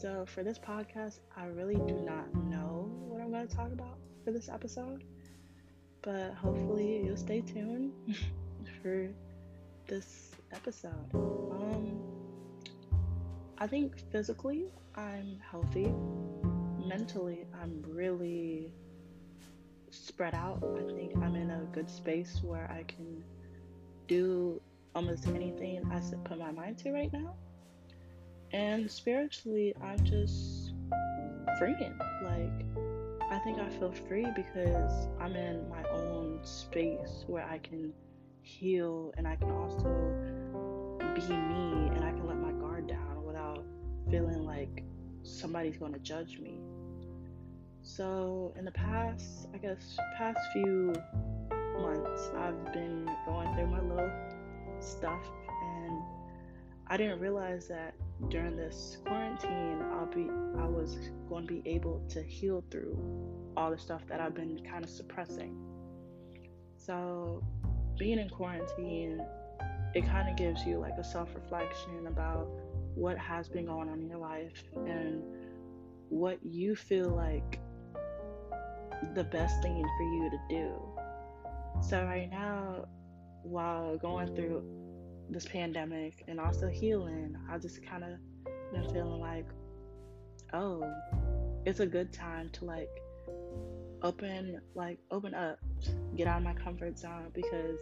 So for this podcast, I really do not know what I'm going to talk about for this episode, but hopefully you'll stay tuned for this episode. I think physically I'm healthy. Mentally, I'm really spread out. I think I'm in a good space where I can do almost anything I put my mind to right now. And spiritually, I'm just freeing. Like, I think I feel free because I'm in my own space where I can heal and I can also be me and I can let my guard down without feeling like somebody's going to judge me. So in the past, I guess, past few months, I've been going through my little stuff, and I didn't realize that during this quarantine, I was going to be able to heal through all the stuff that I've been kind of suppressing. So being in quarantine, it kind of gives you like a self-reflection about what has been going on in your life and what you feel like the best thing for you to do. So right now, while going through this pandemic and also healing, I just kind of been feeling like, oh, it's a good time to open up, get out of my comfort zone, because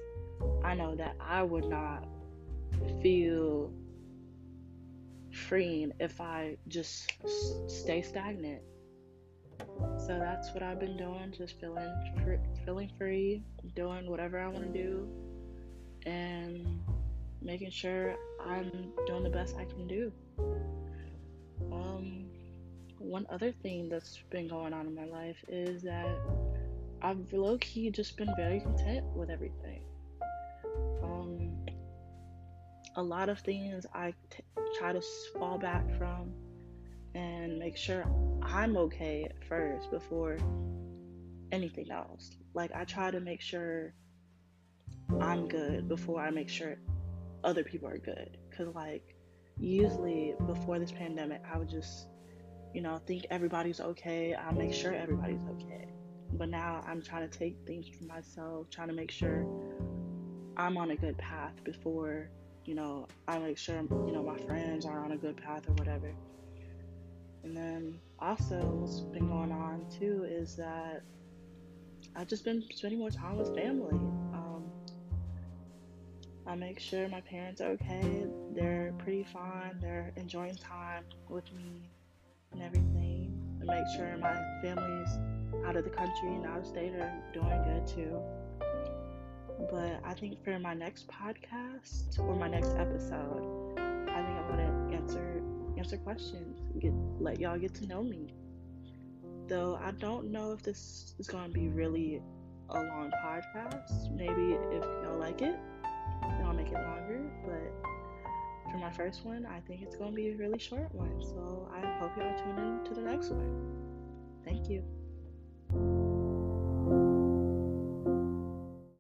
I know that I would not feel freeing if I just stay stagnant. So that's what I've been doing, just feeling free, doing whatever I want to do, and making sure I'm doing the best I can do. One other thing that's been going on in my life is that I've low-key just been very content with everything. A lot of things I try to fall back from and make sure I'm okay at first before anything else. Like, I try to make sure I'm good before I make sure other people are good. Because, like, usually before this pandemic, I would just, think everybody's okay. I make sure everybody's okay. But now I'm trying to take things for myself, trying to make sure I'm on a good path before, I make sure, my friends are on a good path or whatever. And then also what's been going on too is that I've just been spending more time with family. I make sure my parents are okay. They're pretty fine. They're enjoying time with me and everything. I make sure my family's out of the country and out of state are doing good too. But I think for my next podcast or my next episode, I think I'm going to answer questions, let y'all get to know me. Though I don't know if this is going to be really a long podcast. Maybe if y'all like it, then I'll make it longer. But for my first one, I think it's going to be a really short one. So I hope y'all tune in to the next one. Thank you.